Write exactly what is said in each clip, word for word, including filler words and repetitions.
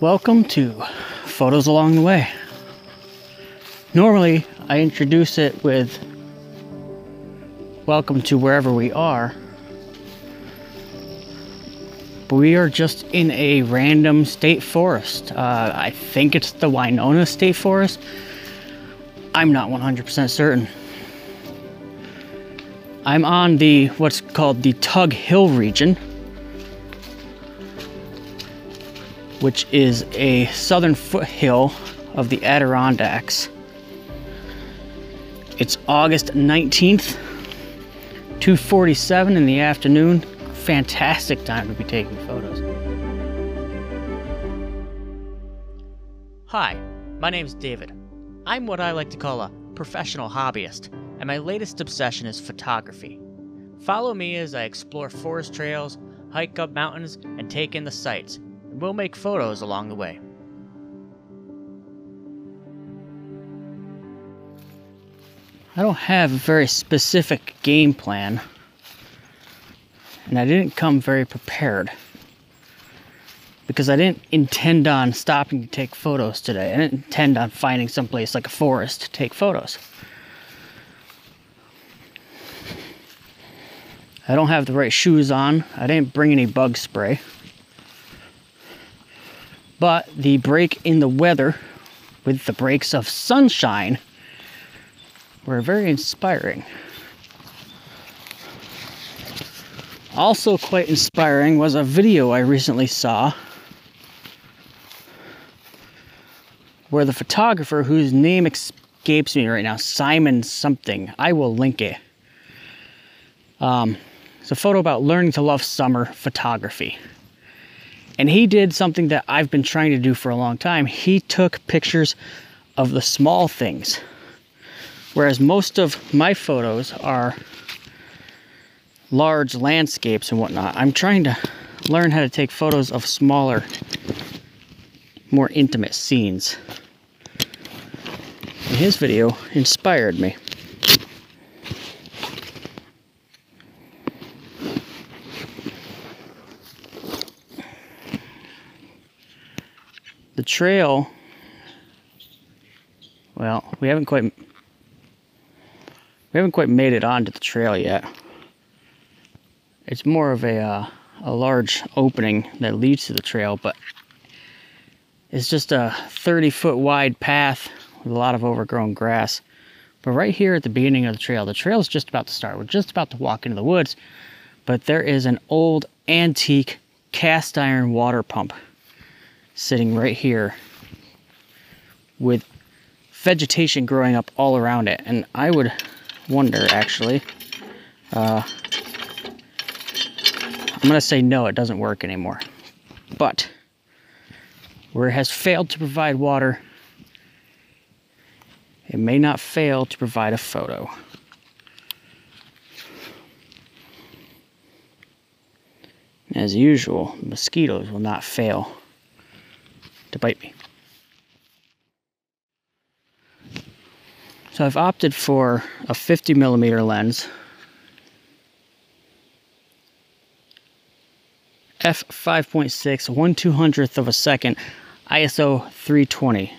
Welcome to Photos Along the Way. Normally, I introduce it with welcome to wherever we are, but we are just in a random state forest. Uh, I think it's the Winona State Forest. I'm not one hundred percent certain. I'm on the what's called the Tug Hill region, which is a southern foothill of the Adirondacks. It's August nineteenth, two forty-seven in the afternoon. Fantastic time to be taking photos. Hi, my name's David. I'm what I like to call a professional hobbyist, and my latest obsession is photography. Follow me as I explore forest trails, hike up mountains, and take in the sights. We'll make photos along the way. I don't have a very specific game plan, and I didn't come very prepared because I didn't intend on stopping to take photos today. I didn't intend on finding someplace like a forest to take photos. I don't have the right shoes on. I didn't bring any bug spray. But the break in the weather with the breaks of sunshine were very inspiring. Also quite inspiring was a video I recently saw where the photographer, whose name escapes me right now, Simon something, I will link it. Um, it's a photo about learning to love summer photography. And he did something that I've been trying to do for a long time. He took pictures of the small things. Whereas most of my photos are large landscapes and whatnot, I'm trying to learn how to take photos of smaller, more intimate scenes. And his video inspired me. The trail, well, we haven't quite we haven't quite made it onto the trail yet. It's more of a uh, a large opening that leads to the trail, but it's just a thirty foot wide path with a lot of overgrown grass. But right here at the beginning of the trail, the trail is just about to start. We're just about to walk into the woods, but there is an old antique cast iron water pump sitting right here with vegetation growing up all around it. And I would wonder, actually, uh, I'm gonna say no, it doesn't work anymore. But where it has failed to provide water, it may not fail to provide a photo. As usual, mosquitoes will not fail to bite me. So I've opted for a fifty millimeter lens, f five point six, one two hundredth of a second, I S O three twenty.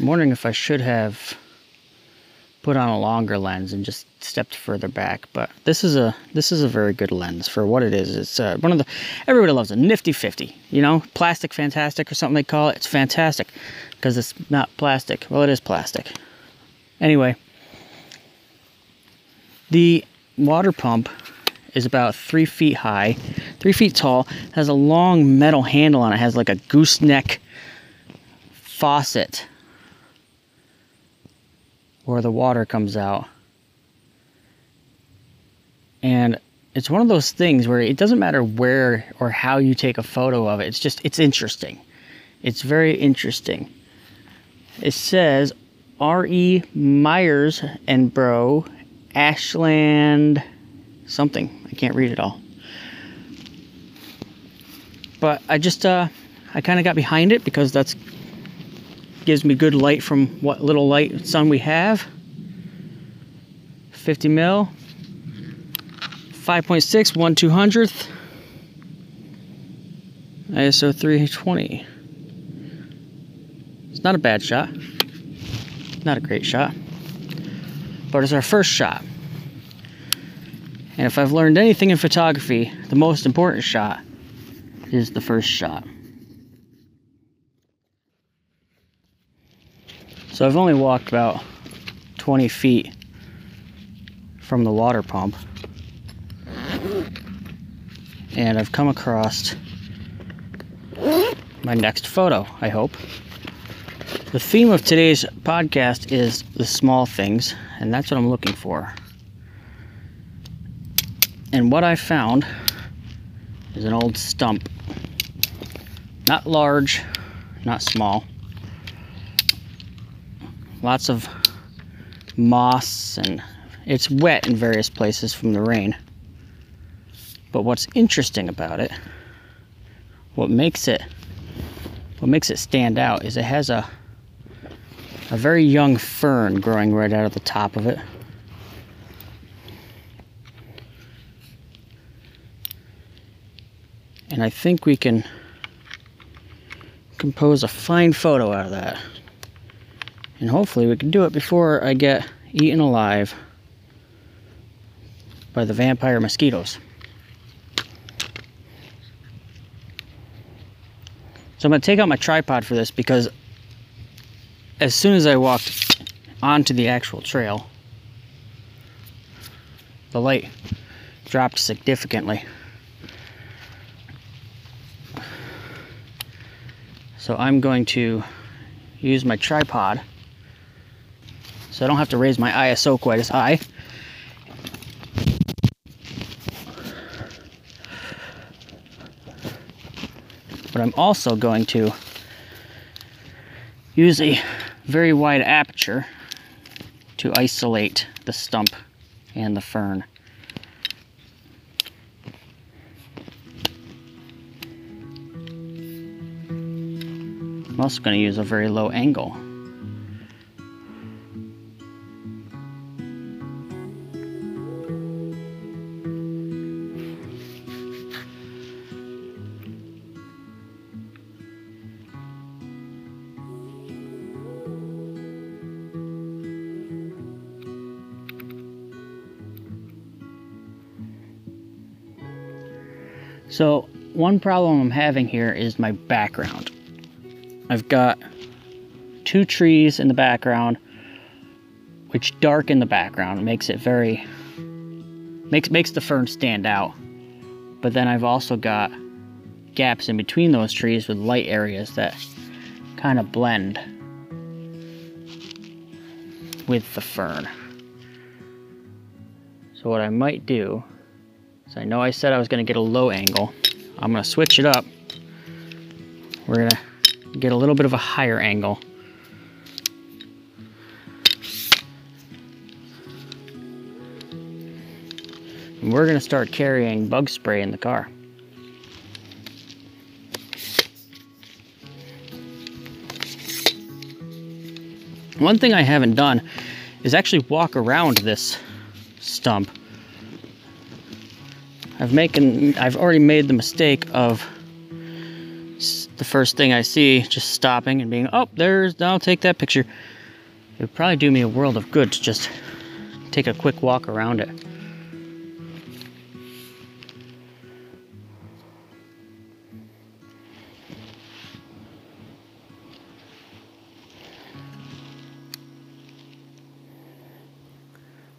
I'm wondering if I should have put on a longer lens and just stepped further back, but this is a this is a very good lens for what it is. It's uh, one of the, everybody loves a nifty fifty, you know, plastic fantastic or something they call it. It's fantastic because it's not plastic. Well, it is plastic. Anyway, the water pump is about three feet high, three feet tall, has a long metal handle on it, has like a gooseneck faucet where the water comes out. And it's one of those things where it doesn't matter where or how you take a photo of it. It's just, it's interesting. It's very interesting. It says R E Myers and Bro, Ashland something. I can't read it all. But I just, uh, I kind of got behind it because that's gives me good light from what little light sun we have. fifty mil. five point six, one two hundredth, I S O three twenty. Not a bad shot. Not a great shot. But it's our first shot. And if I've learned anything in photography, the most important shot is the first shot. So I've only walked about twenty feet from the water pump, and I've come across my next photo, I hope. The theme of today's podcast is the small things, and that's what I'm looking for. And what I found is an old stump. Not large, not small. Lots of moss, and it's wet in various places from the rain. But what's interesting about it, what makes it what makes it stand out, is it has a a very young fern growing right out of the top of it. And I think we can compose a fine photo out of that. And hopefully we can do it before I get eaten alive by the vampire mosquitoes. So I'm going to take out my tripod for this, because as soon as I walked onto the actual trail, the light dropped significantly. So I'm going to use my tripod so I don't have to raise my I S O quite as high. But I'm also going to use a very wide aperture to isolate the stump and the fern. I'm also going to use a very low angle. So one problem I'm having here is my background. I've got two trees in the background, which darken the background, makes it very, makes makes the fern stand out. But then I've also got gaps in between those trees with light areas that kind of blend with the fern. So what I might do is, I know I said I was going to get a low angle. I'm going to switch it up. We're going to get a little bit of a higher angle. And we're going to start carrying bug spray in the car. One thing I haven't done is actually walk around this stump. I've making, I've already made the mistake of the first thing I see, just stopping and being, oh, there's, I'll take that picture. It would probably do me a world of good to just take a quick walk around it.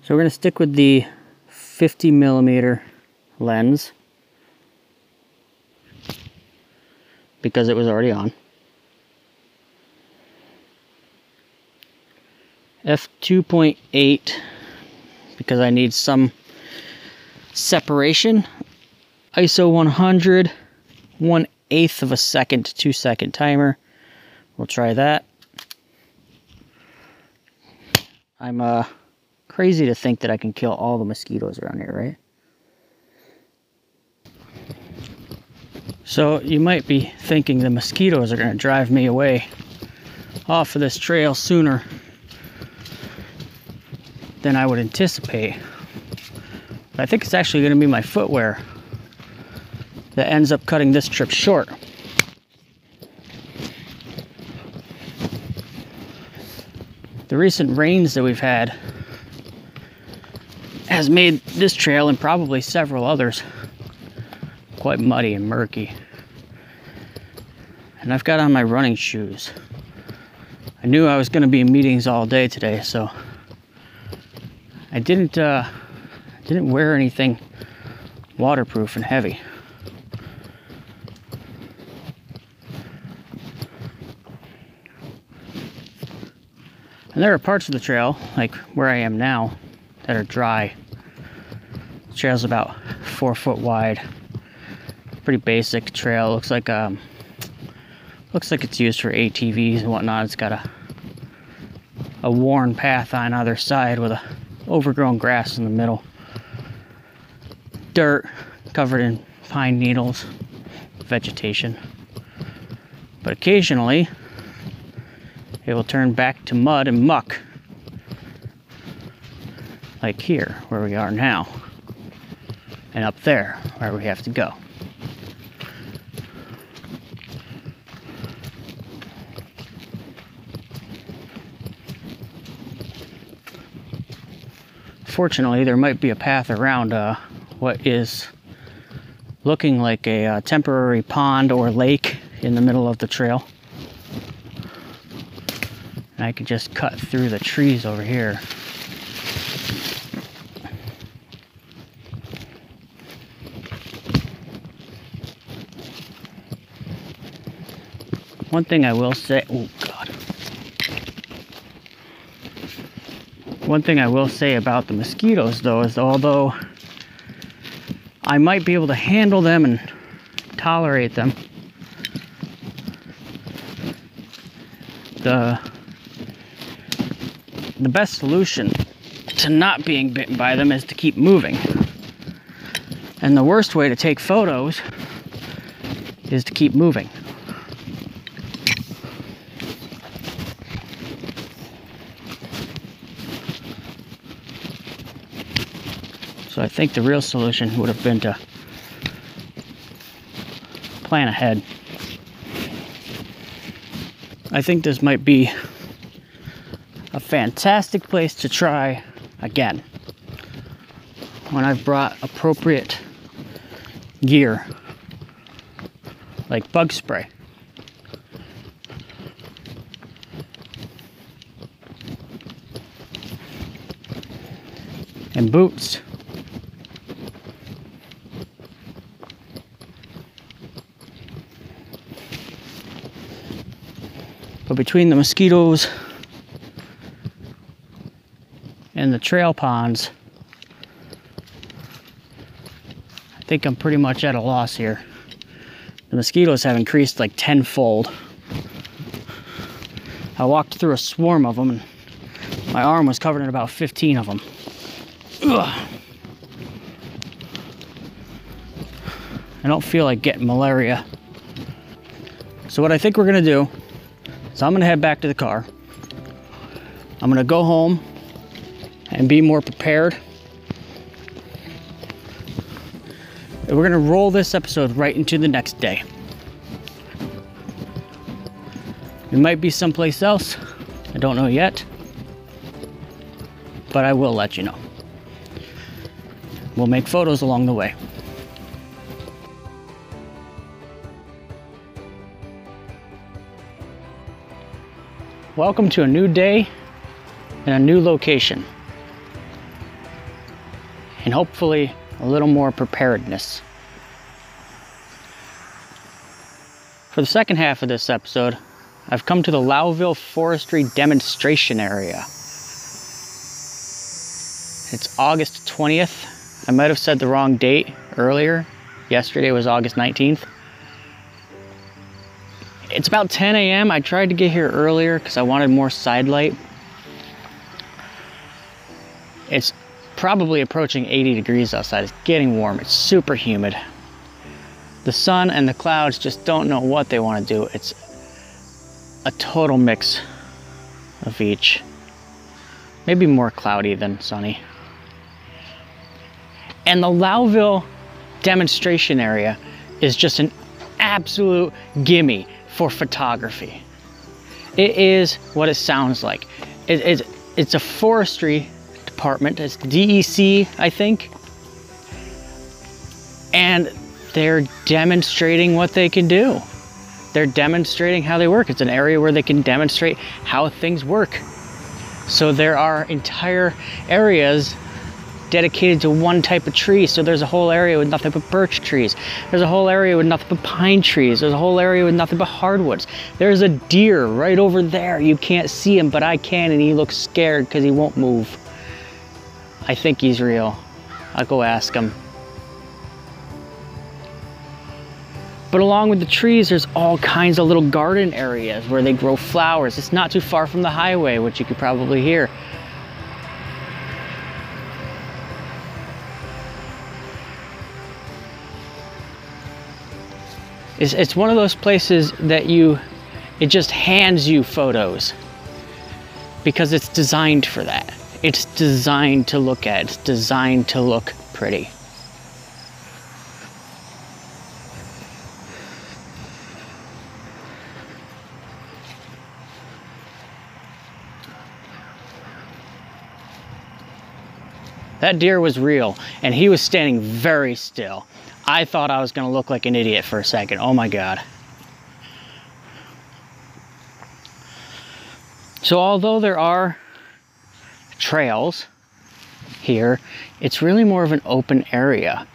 So we're going to stick with the fifty millimeter lens, because it was already on. f two point eight, because I need some separation. I S O one hundred, one eighth of a second, two second timer. We'll try that. I'm uh, crazy to think that I can kill all the mosquitoes around here, right? So you might be thinking the mosquitoes are going to drive me away off of this trail sooner than I would anticipate. But I think it's actually going to be my footwear that ends up cutting this trip short. the recent rains that we've had has made this trail and probably several others quite muddy and murky. And I've got on my running shoes. I knew I was going to be in meetings all day today, so I didn't uh, didn't wear anything waterproof and heavy. And there are parts of the trail, like where I am now, that are dry. The trail's about four foot wide. Pretty basic trail. Looks like um, looks like it's used for A T Vs and whatnot. It's got a a worn path on either side with a overgrown grass in the middle. Dirt covered in pine needles, vegetation. But occasionally, it will turn back to mud and muck, like here, where we are now, and up there, where we have to go. Fortunately, there might be a path around uh, what is looking like a uh, temporary pond or lake in the middle of the trail. I could just cut through the trees over here. One thing I will say, oh God. One thing I will say about the mosquitoes though is although I might be able to handle them and tolerate them, the The best solution to not being bitten by them is to keep moving. And the worst way to take photos is to keep moving. So I think the real solution would have been to plan ahead. I think this might be a fantastic place to try again when I've brought appropriate gear like bug spray. And boots. But between the mosquitoes and the trail ponds, I think I'm pretty much at a loss here. The mosquitoes have increased like tenfold. I walked through a swarm of them and my arm was covered in about fifteen of them. Ugh. I don't feel like getting malaria. So what I think we're gonna do is I'm gonna head back to the car. I'm gonna go home and be more prepared. And we're gonna roll this episode right into the next day. It might be someplace else, I don't know yet, but I will let you know. We'll make photos along the way. Welcome to a new day and a new location. And hopefully a little more preparedness. For the second half of this episode, I've come to the Lowville Forestry Demonstration Area. It's August twentieth. I might have said the wrong date earlier. Yesterday was August nineteenth. It's about ten a m I tried to get here earlier because I wanted more side light. It's probably approaching eighty degrees outside. It's getting warm. It's super humid. The sun and the clouds just don't know what they want to do. It's a total mix of each. Maybe more cloudy than sunny. And the Lowville demonstration area is just an absolute gimme for photography. It is what it sounds like. it, it, it's a forestry department. It's D E C, I think. And they're demonstrating what they can do. They're demonstrating how they work. It's an area where they can demonstrate how things work. So there are entire areas dedicated to one type of tree. So there's a whole area with nothing but birch trees. There's a whole area with nothing but pine trees. There's a whole area with nothing but hardwoods. There's a deer right over there. You can't see him, but I can, and he looks scared because he won't move. I think he's real. I'll go ask him. But along with the trees, there's all kinds of little garden areas where they grow flowers. It's not too far from the highway, which you could probably hear. It's, it's one of those places that you, it just hands you photos because it's designed for that. It's designed to look at, it's designed to look pretty. That deer was real, and he was standing very still. I thought I was gonna look like an idiot for a second. Oh my God. So although there are trails here, it's really more of an open area.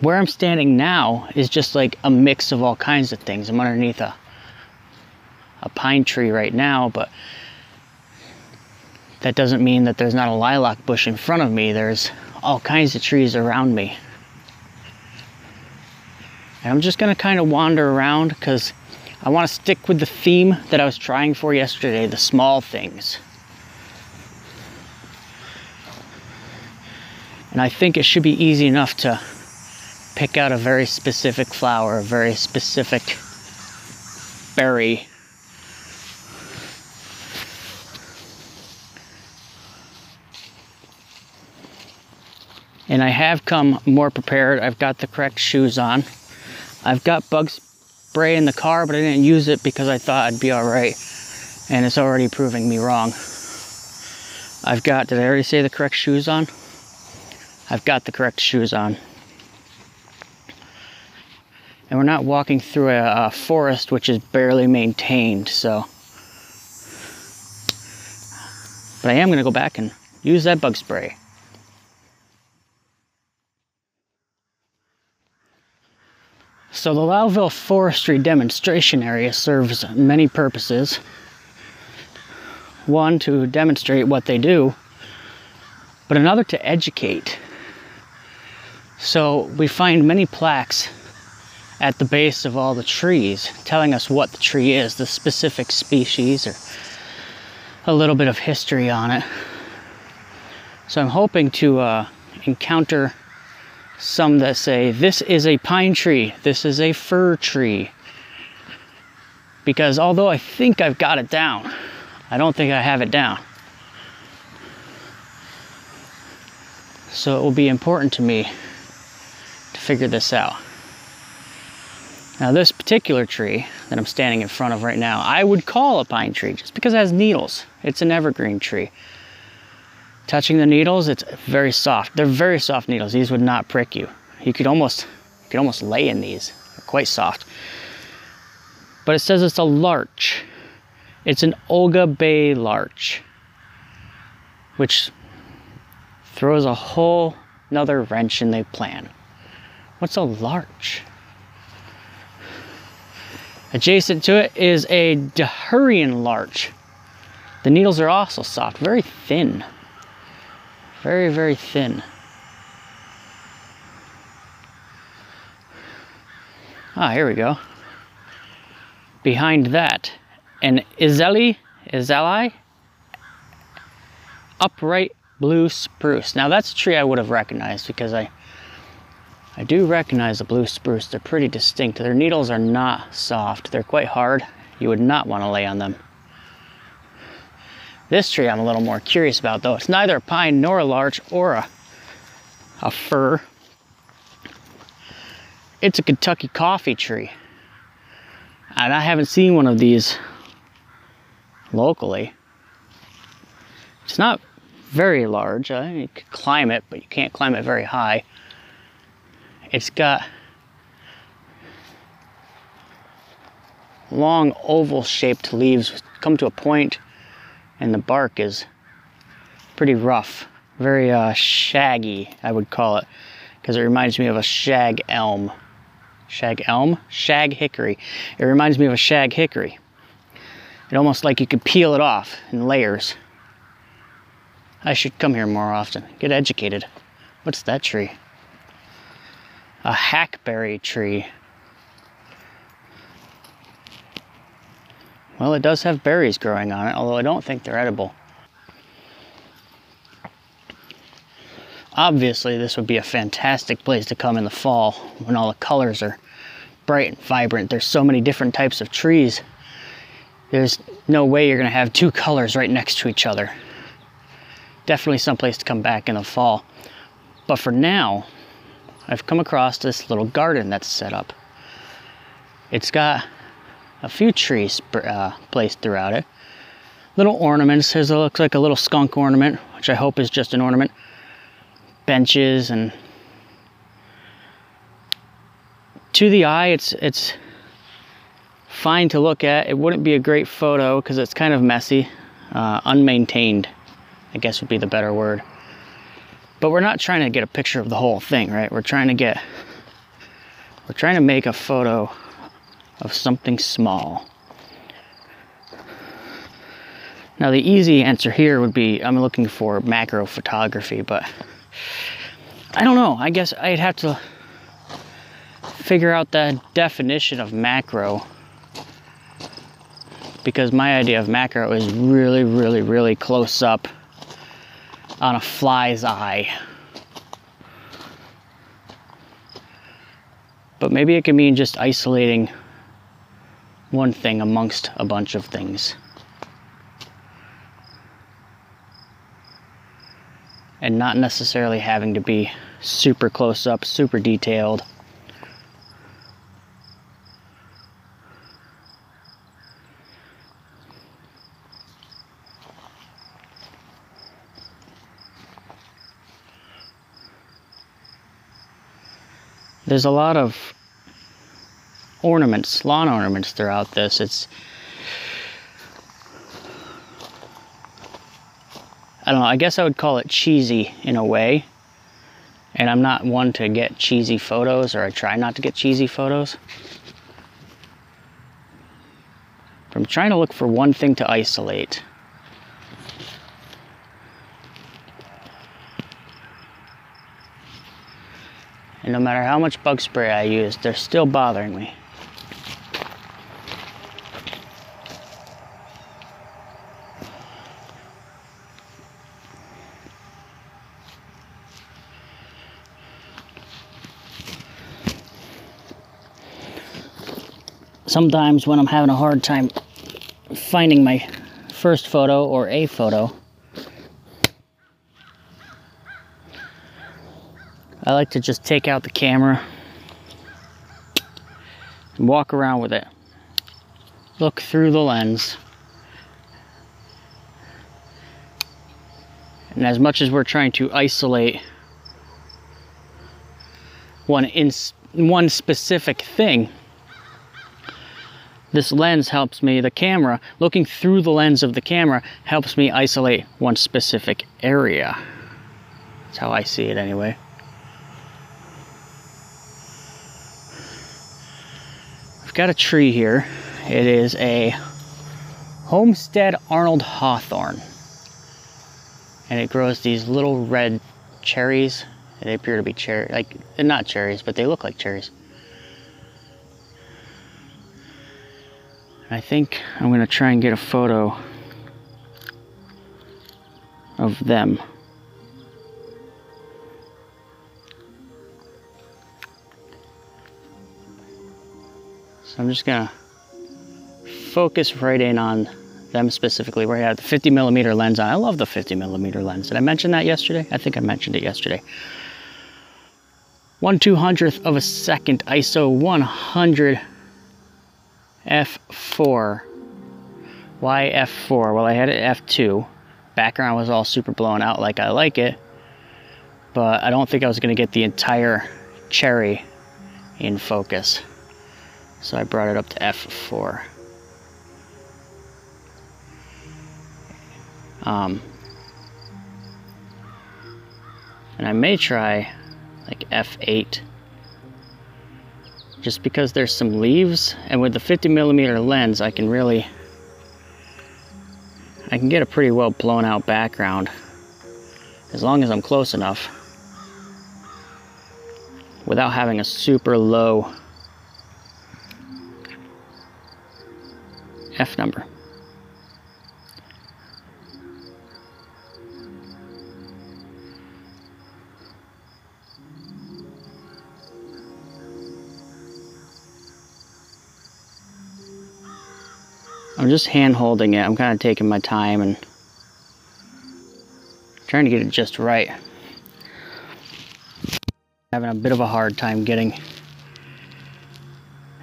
Where I'm standing now is just like a mix of all kinds of things. I'm underneath a, a pine tree right now, but that doesn't mean that there's not a lilac bush in front of me. There's all kinds of trees around me. And I'm just gonna kind of wander around because I want to stick with the theme that I was trying for yesterday, the small things. And I think it should be easy enough to pick out a very specific flower, a very specific berry. And I have come more prepared. I've got the correct shoes on. I've got bug spray in the car, but I didn't use it because I thought I'd be all right. And it's already proving me wrong. I've got, did I already say the correct shoes on? I've got the correct shoes on. And we're not walking through a, a forest which is barely maintained, so. But I am gonna go back and use that bug spray. So the Lowville Forestry Demonstration Area serves many purposes. One, to demonstrate what they do, but another to educate. So we find many plaques at the base of all the trees telling us what the tree is, the specific species, or a little bit of history on it. So I'm hoping to uh, encounter some that say, this is a pine tree, this is a fir tree. Because although I think I've got it down, I don't think I have it down. So it will be important to me to figure this out. Now this particular tree that I'm standing in front of right now, I would call a pine tree just because it has needles. It's an evergreen tree. Touching the needles, it's very soft. They're very soft needles. These would not prick you. You could almost, you could almost lay in these. They're quite soft. But it says it's a larch. It's an Olga Bay larch, which throws a whole another wrench in the plan. What's a larch? Adjacent to it is a Dahurian larch. The needles are also soft, very thin. Very, very thin. Ah, here we go. Behind that, an Izeli, Izeli upright blue spruce. Now that's a tree I would have recognized because I, I do recognize the blue spruce. They're pretty distinct. Their needles are not soft. They're quite hard. You would not want to lay on them. This tree I'm a little more curious about though. It's neither a pine nor a larch or a, a fir. It's a Kentucky coffee tree. And I haven't seen one of these locally. It's not very large. I mean, you could climb it, but you can't climb it very high. It's got long oval-shaped leaves come to a point, and the bark is pretty rough, very uh, shaggy, I would call it, because it reminds me of a shag elm. Shag elm? Shag hickory. It reminds me of a shag hickory. It's almost like you could peel it off in layers. I should come here more often. Get educated. What's that tree? A hackberry tree. Well, it does have berries growing on it, although I don't think they're edible. Obviously, this would be a fantastic place to come in the fall when all the colors are bright and vibrant. There's so many different types of trees. There's no way you're going to have two colors right next to each other. Definitely someplace to come back in the fall. But for now, I've come across this little garden that's set up. It's got a few trees uh, placed throughout it. Little ornaments. Here's a, looks like a little skunk ornament, which I hope is just an ornament. Benches, and to the eye, it's it's fine to look at. It wouldn't be a great photo because it's kind of messy, uh, unmaintained, I guess would be the better word. But we're not trying to get a picture of the whole thing, right? We're trying to get, we're trying to make a photo of something small. Now the easy answer here would be I'm looking for macro photography, but I don't know. I guess I'd have to figure out the definition of macro, because my idea of macro is really, really, really close up on a fly's eye. But maybe it can mean just isolating one thing amongst a bunch of things, and not necessarily having to be super close up, super detailed. There's a lot of ornaments, lawn ornaments throughout this. It's, I don't know, I guess I would call it cheesy in a way. And I'm not one to get cheesy photos, or I try not to get cheesy photos. But I'm trying to look for one thing to isolate. And no matter how much bug spray I use, they're still bothering me. Sometimes when I'm having a hard time finding my first photo or a photo, I like to just take out the camera and walk around with it. Look through the lens. And as much as we're trying to isolate one in, one specific thing, this lens helps me, the camera, looking through the lens of the camera helps me isolate one specific area. That's how I see it anyway. Got a tree here. It is a Homestead Arnold Hawthorn, and it grows these little red cherries. They appear to be cherry, like they're not cherries, but they look like cherries. I think I'm gonna try and get a photo of them. I'm just gonna focus right in on them specifically. Where I have the fifty millimeter lens on. I love the fifty millimeter lens. Did I mention that yesterday? I think I mentioned it yesterday. One two hundredth of a second, I S O one hundred, F four. Why F four? Well, I had it F two, background was all super blown out like I like it, but I don't think I was going to get the entire cherry in focus. So I brought it up to F four. Um, and I may try like F eight, just because there's some leaves, and with the fifty millimeter lens I can really, I can get a pretty well blown out background as long as I'm close enough without having a super low F number. I'm just hand holding it. I'm kind of taking my time and trying to get it just right. Having a bit of a hard time getting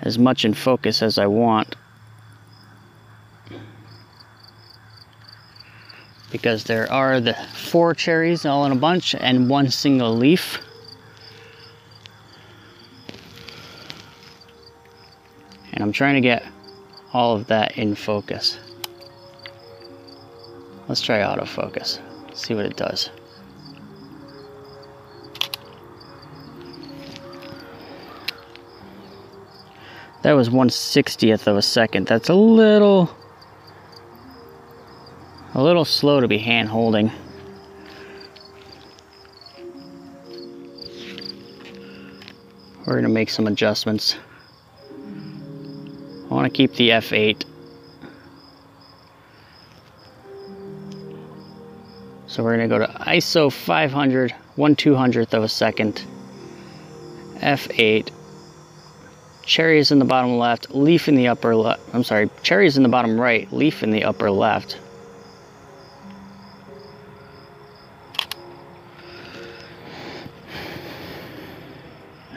as much in focus as I want, because there are the four cherries all in a bunch and one single leaf. And I'm trying to get all of that in focus. Let's try autofocus, see what it does. That was one sixtieth of a second. That's a little, a little slow to be hand holding. We're gonna make some adjustments. I want to keep the F eight. So we're going to go to I S O five hundred, one two hundredth of a second, F eight, cherries in the bottom left, leaf in the upper left, I'm sorry, cherries in the bottom right, leaf in the upper left.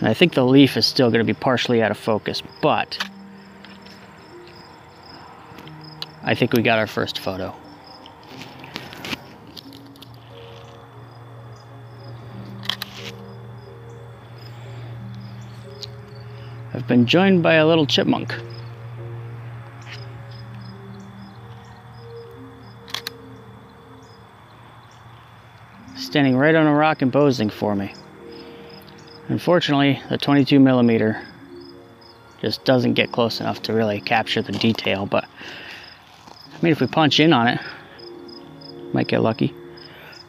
And I think the leaf is still going to be partially out of focus, but I think we got our first photo. I've been joined by a little chipmunk. Standing right on a rock and posing for me. Unfortunately, the twenty-two millimeter just doesn't get close enough to really capture the detail, but I mean, if we punch in on it, might get lucky.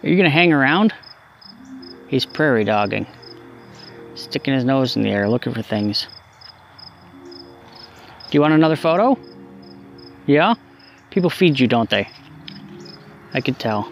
Are you gonna hang around? He's prairie dogging. Sticking his nose in the air, looking for things. Do you want another photo? Yeah? People feed you, don't they? I could tell.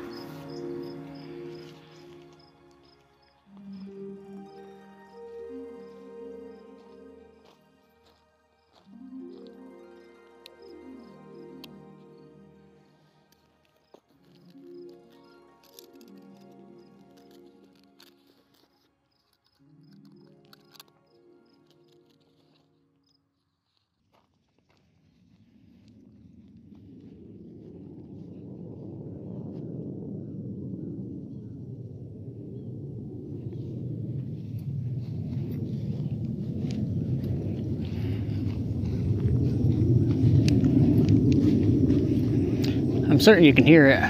I'm certain you can hear it.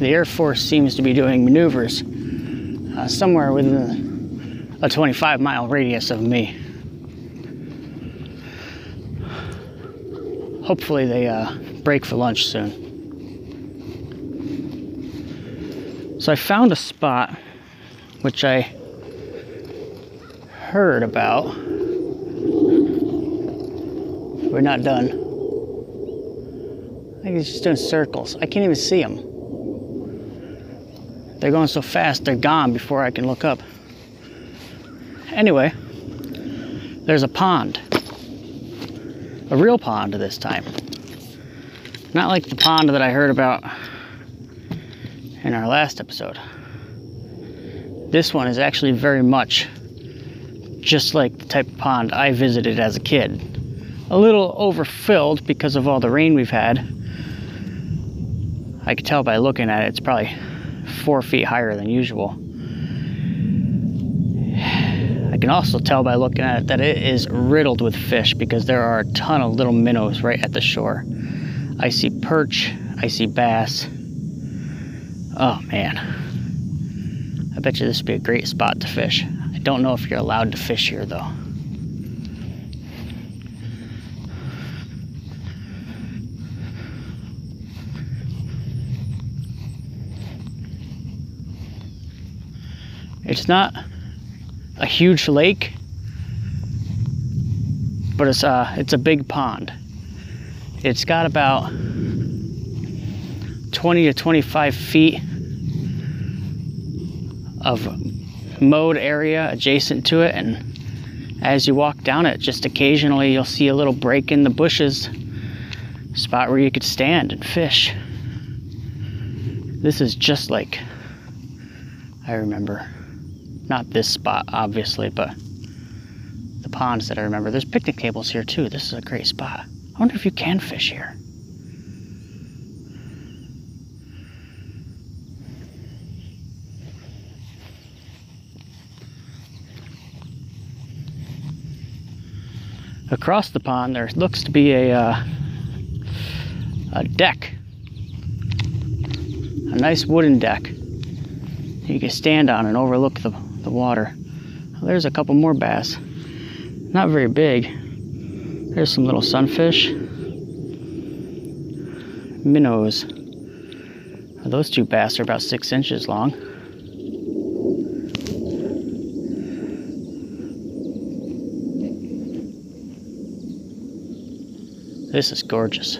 The Air Force seems to be doing maneuvers uh, somewhere within a twenty-five mile radius of me. Hopefully they uh, break for lunch soon. So I found a spot which I heard about. We're not done. I think he's just doing circles. I can't even see them. They're going so fast, they're gone before I can look up. Anyway, there's a pond. A real pond this time. Not like the pond that I heard about in our last episode. This one is actually very much just like the type of pond I visited as a kid. A little overfilled because of all the rain we've had. I can tell by looking at it, it's probably four feet higher than usual. I can also tell by looking at it that it is riddled with fish, because there are a ton of little minnows right at the shore. I see perch, I see bass. Oh man, I bet you this would be a great spot to fish. I don't know if you're allowed to fish here though. It's not a huge lake, but it's uh it's a big pond. It's got about twenty to twenty-five feet of mowed area adjacent to it, and as you walk down it, just occasionally you'll see a little break in the bushes, a spot where you could stand and fish. This is just like I remember. Not this spot, obviously, but the ponds that I remember. There's picnic tables here, too. This is a great spot. I wonder if you can fish here. Across the pond, there looks to be a, uh, a deck. A nice wooden deck. You can stand on and overlook the the water. Well, there's a couple more bass. Not very big. There's some little sunfish. Minnows. Well, those two bass are about six inches long. This is gorgeous.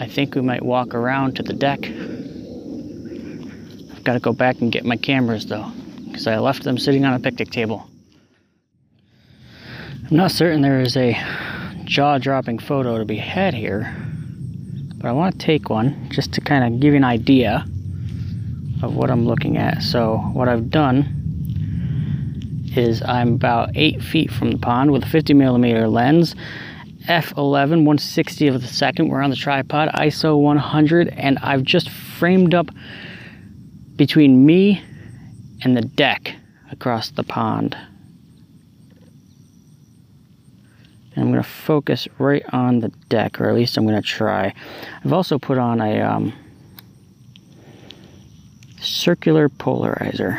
I think we might walk around to the deck. I've got to go back and get my cameras though, because I left them sitting on a picnic table. I'm not certain there is a jaw-dropping photo to be had here, but I want to take one just to kind of give you an idea of what I'm looking at. So what I've done is I'm about eight feet from the pond with a fifty millimeter lens, F eleven, one sixtieth of the second. We're on the tripod, I S O one hundred, and I've just framed up between me and the deck across the pond. And I'm going to focus right on the deck, or at least I'm going to try. I've also put on a um, circular polarizer.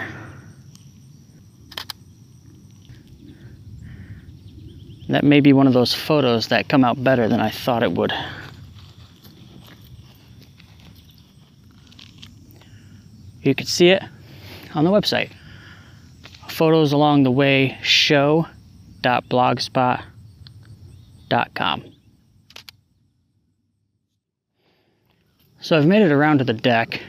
That may be one of those photos that come out better than I thought it would. You can see it on the website, photos along the way show dot blogspot dot com. So I've made it around to the deck,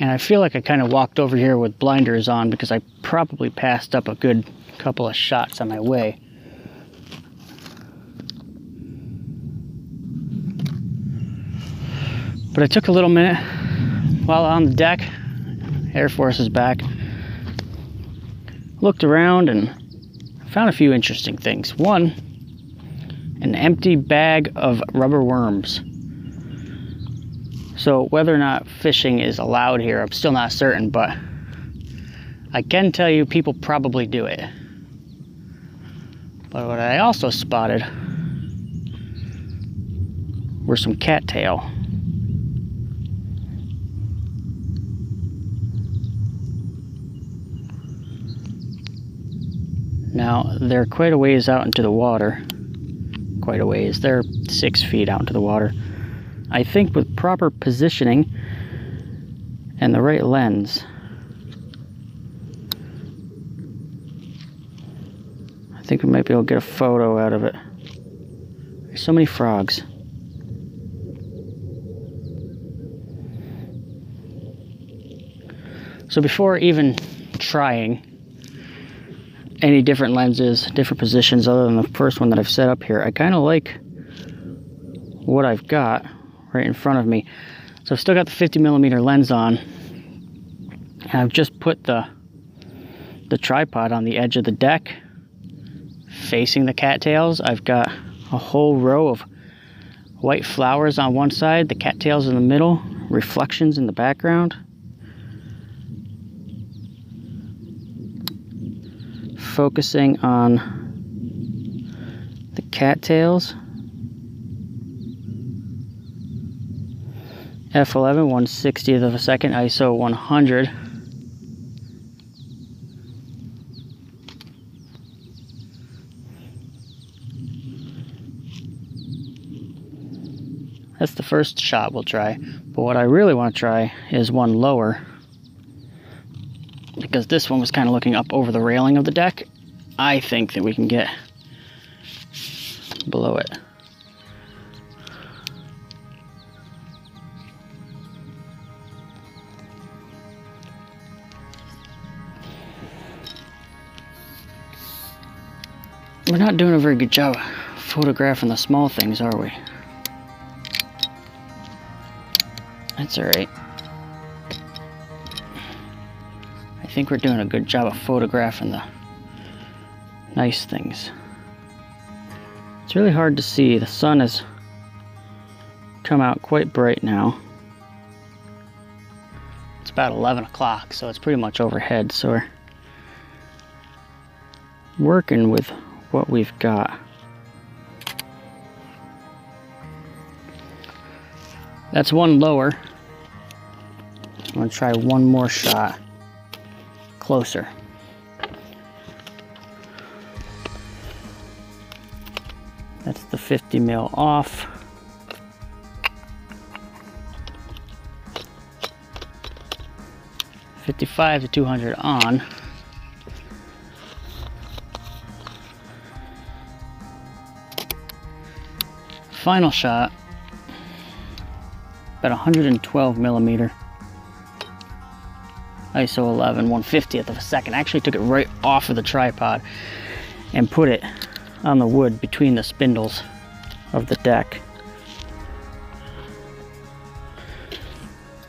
and I feel like I kind of walked over here with blinders on because I probably passed up a good couple of shots on my way. But I took a little minute while on the deck, Air Force is back, looked around and found a few interesting things. One, an empty bag of rubber worms. So whether or not fishing is allowed here, I'm still not certain, but I can tell you people probably do it. But what I also spotted were some cattail. Now, they're quite a ways out into the water. Quite a ways. They're six feet out into the water. I think with proper positioning and the right lens, I think we might be able to get a photo out of it. There's so many frogs. So before even trying any different lenses, different positions other than the first one that I've set up here, I kind of like what I've got right in front of me. So I've still got the fifty millimeter lens on. And I've just put the the tripod on the edge of the deck facing the cattails. I've got a whole row of white flowers on one side, the cattails in the middle, reflections in the background. Focusing on the cattails. F eleven, one sixtieth of a second, I S O one hundred. That's the first shot we'll try, but what I really want to try is one lower, because this one was kind of looking up over the railing of the deck. I think that we can get below it. We're not doing a very good job photographing the small things, are we? That's all right. I think we're doing a good job of photographing the nice things. It's really hard to see. The sun has come out quite bright now. It's about eleven o'clock, so it's pretty much overhead, so we're working with what we've got. That's one lower. I'm gonna try one more shot closer. That's the fifty mil off. fifty-five to two hundred on. Final shot. About one hundred twelve millimeter. I S O eleven, one fiftieth of a second. I actually took it right off of the tripod and put it on the wood between the spindles of the deck.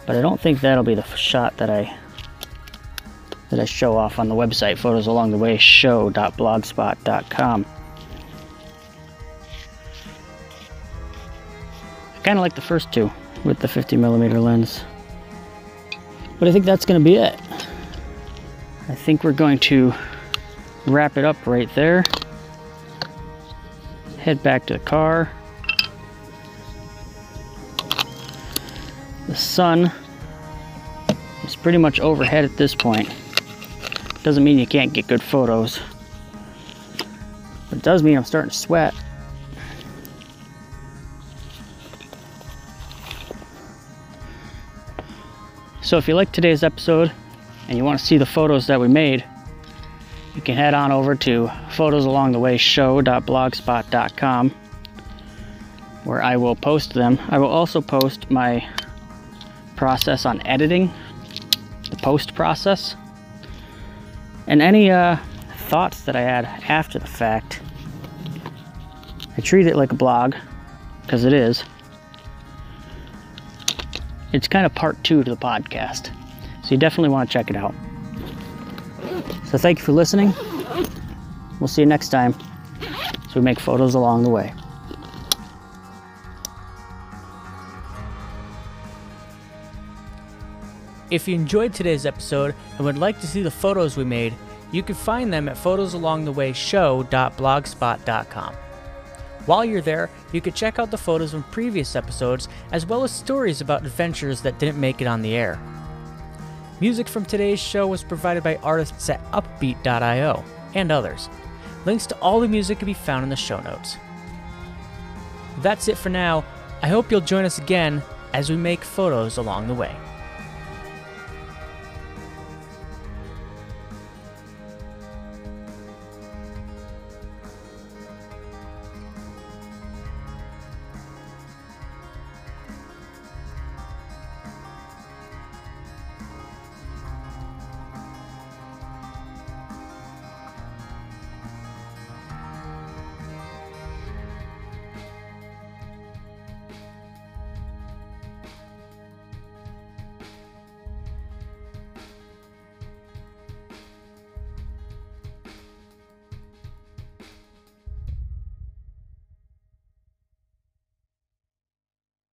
But I don't think that'll be the shot that I that I show off on the website, photos along the way show dot blogspot dot com. I kind of like the first two with the fifty millimeter lens. But I think that's gonna be it. I think we're going to wrap it up right there. Head back to the car. The sun is pretty much overhead at this point. Doesn't mean you can't get good photos, but it does mean I'm starting to sweat. So if you like today's episode and you want to see the photos that we made, you can head on over to photos along the way show dot blogspot dot com, where I will post them. I will also post my process on editing, the post process, and any uh, thoughts that I had after the fact. I treat it like a blog, because it is. It's kind of part two to the podcast, so you definitely want to check it out. So thank you for listening. We'll see you next time as we make photos along the way. If you enjoyed today's episode and would like to see the photos we made, you can find them at photos along the way show dot blogspot dot com. While you're there, you can check out the photos from previous episodes, as well as stories about adventures that didn't make it on the air. Music from today's show was provided by artists at Upbeat dot i o and others. Links to all the music can be found in the show notes. That's it for now. I hope you'll join us again as we make photos along the way.